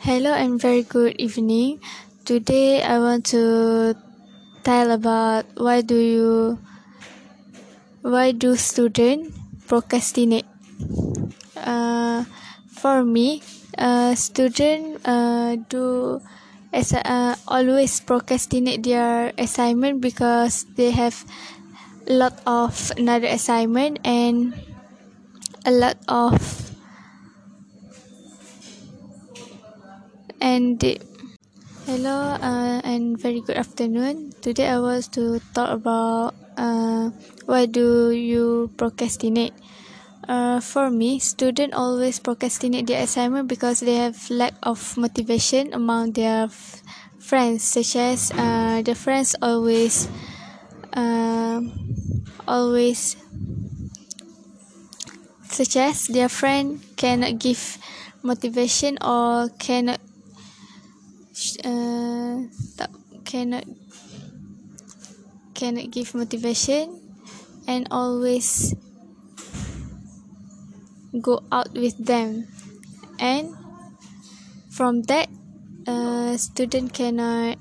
Hello and very good evening. Today I want to tell about why do students procrastinate. For me, students always procrastinate their assignment because they have a lot of another assignment and a lot of and they, hello and very good afternoon. Today I was to talk about why do you procrastinate. For me, students always procrastinate their assignment because they have lack of motivation among their friends, such as the friends always such as their friend cannot give motivation or cannot give motivation and always go out with them, and from that student cannot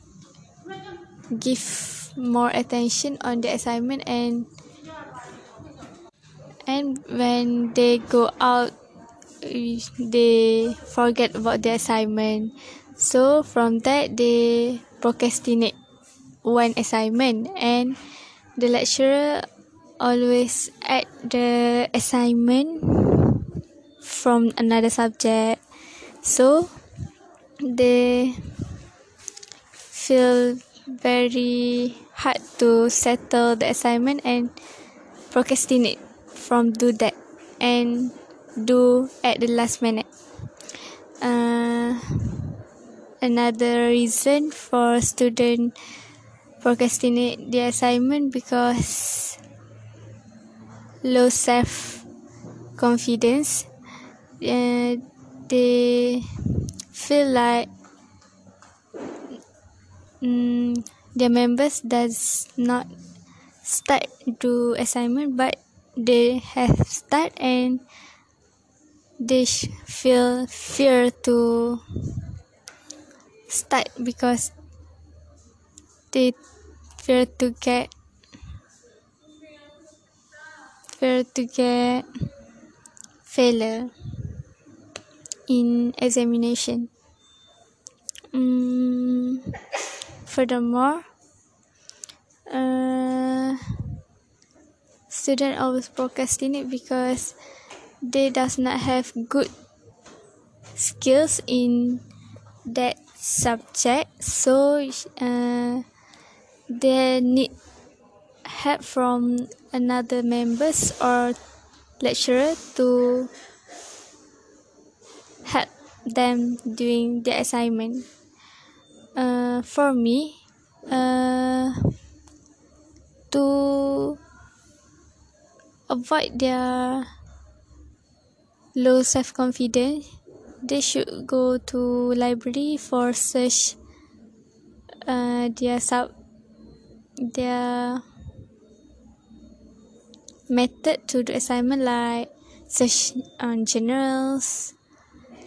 give more attention on the assignment, and when they go out they forget about the assignment. So from that they procrastinate one assignment, and the lecturer always add the assignment from another subject, so they feel very hard to settle the assignment and procrastinate from do that and do at the last minute. Another reason for student procrastinate the assignment because low self-confidence. They feel like their members does not start do assignment, but they have start and they feel fear to start because they fear to get failure in examination. Furthermore, students always procrastinate because they does not have good skills in that subject, so they need help from another members or lecturer to help them doing the assignment. For me, to avoid their low self-confidence, they should go to library for search their method to do assignment, like search on journals,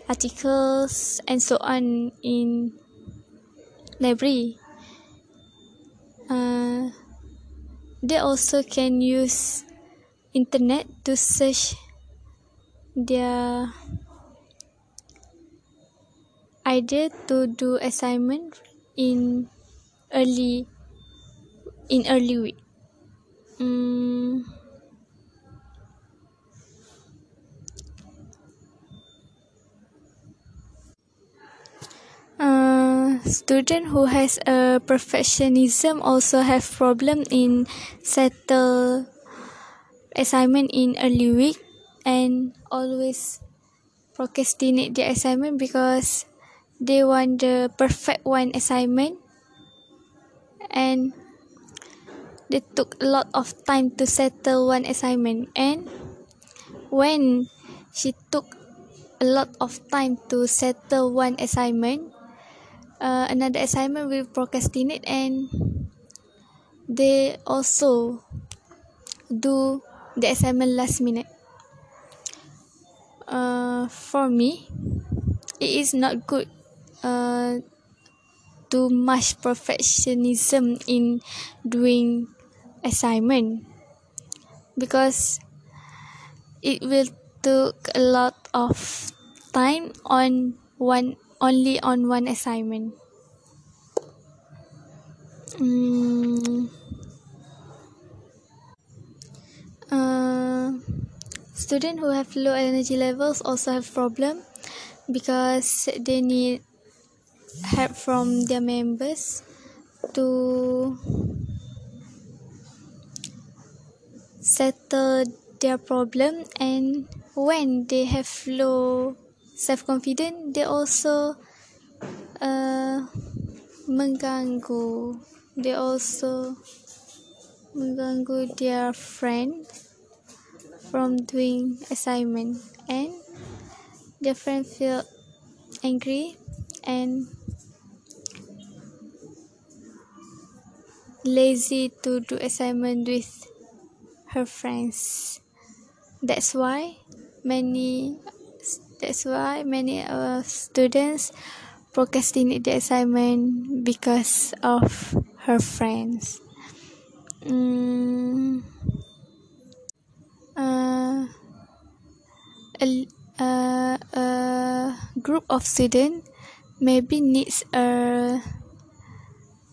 articles and so on in library. They also can use internet to search their idea to do assignment in early week. Student who has a perfectionism also have problem in settle assignment in early week and always procrastinate their assignment because they want the perfect one assignment, and they took a lot of time to settle one assignment, and when she took a lot of time to settle one assignment, another assignment will procrastinate, and they also do the assignment last minute. For me, it is not good too much perfectionism in doing assignment, because it will took a lot of time on one assignment. Students who have low energy levels also have problem because they need help from their members to settle their problem. And when they have low self-confidence, they also mengganggu their friend from doing assignment, and their friend feel angry and lazy to do assignment with her friends. That's why many students procrastinate the assignment because of her friends. A group of students maybe needs a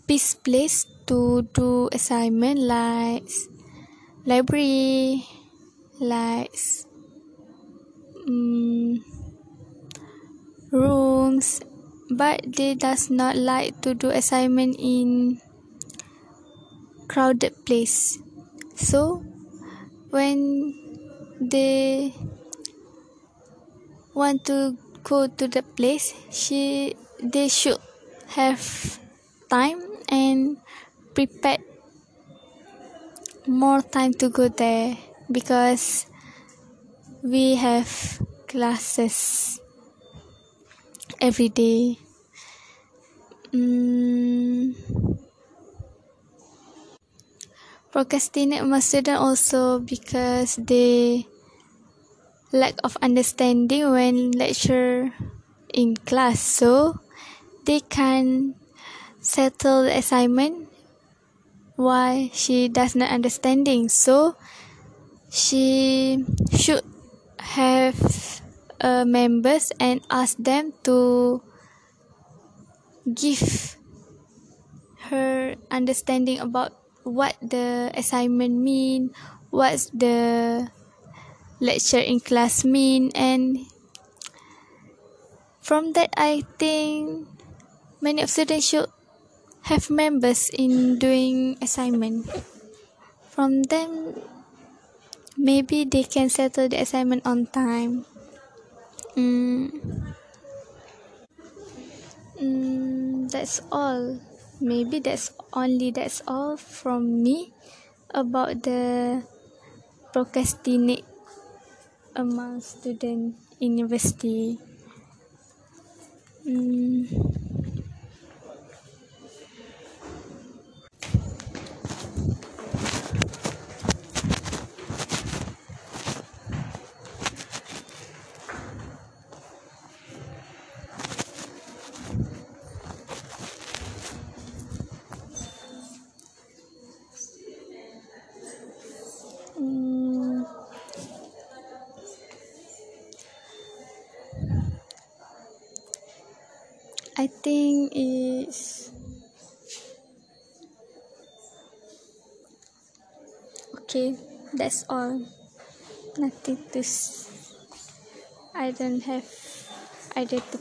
peace place to do assignment, like library, like rooms, but they does not like to do assignment in crowded place. So when they want to go to the place, they should have time and prepare more time to go there, because we have classes every day. Procrastinate must student also because they lack of understanding when lecture in class, so they can settle the assignment why she does not understanding. So she should have members and ask them to give her understanding about what the assignment mean, what's the lecture in class mean. And from that, I think many of students should have members in doing assignment. From them, maybe they can settle the assignment on time. That's all. Maybe that's all from me about the procrastinate among student in university. I think it's okay. That's all. Nothing to. I don't have idea to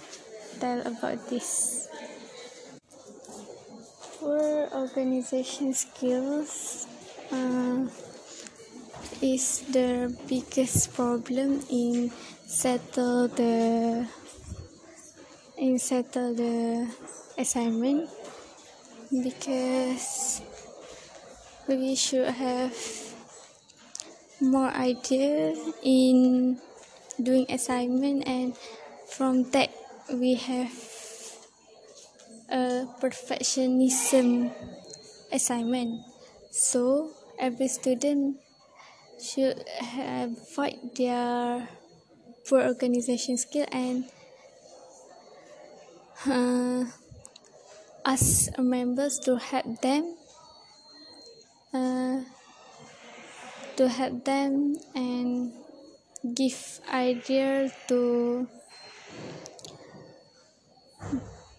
tell about this. For organization skills, is the biggest problem in settle the assignment, because we should have more idea in doing assignment, and from that we have a perfectionism assignment. So every student should avoid their poor organization skill and uh, ask members to help them and give ideas to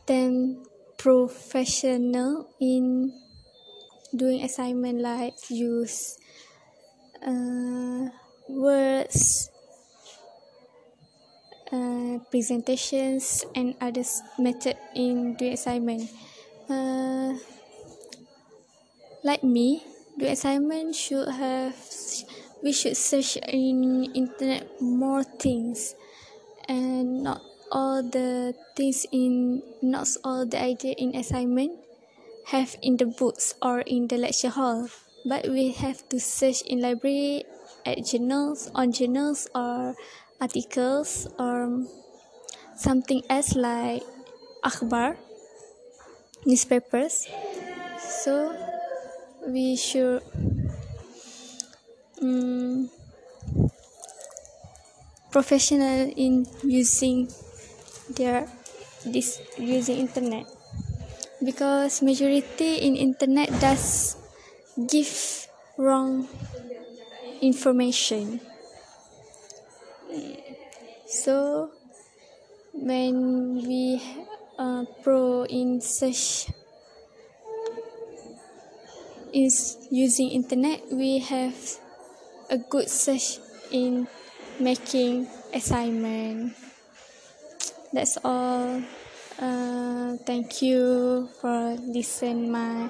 them professional in doing assignment, like use words, presentations and other method in doing assignment. Like me, doing assignment we should search in internet more things, and not all the idea in assignment have in the books or in the lecture hall, but we have to search in library, at journals, on journals or articles or something else like akhbar, newspapers. So we should professional in using internet, because majority in internet does give wrong information. So when we pro in search is using internet, we have a good search in making assignment. That's all. Thank you for listening my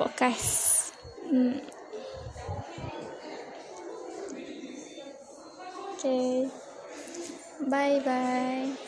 podcast. Okay, bye bye.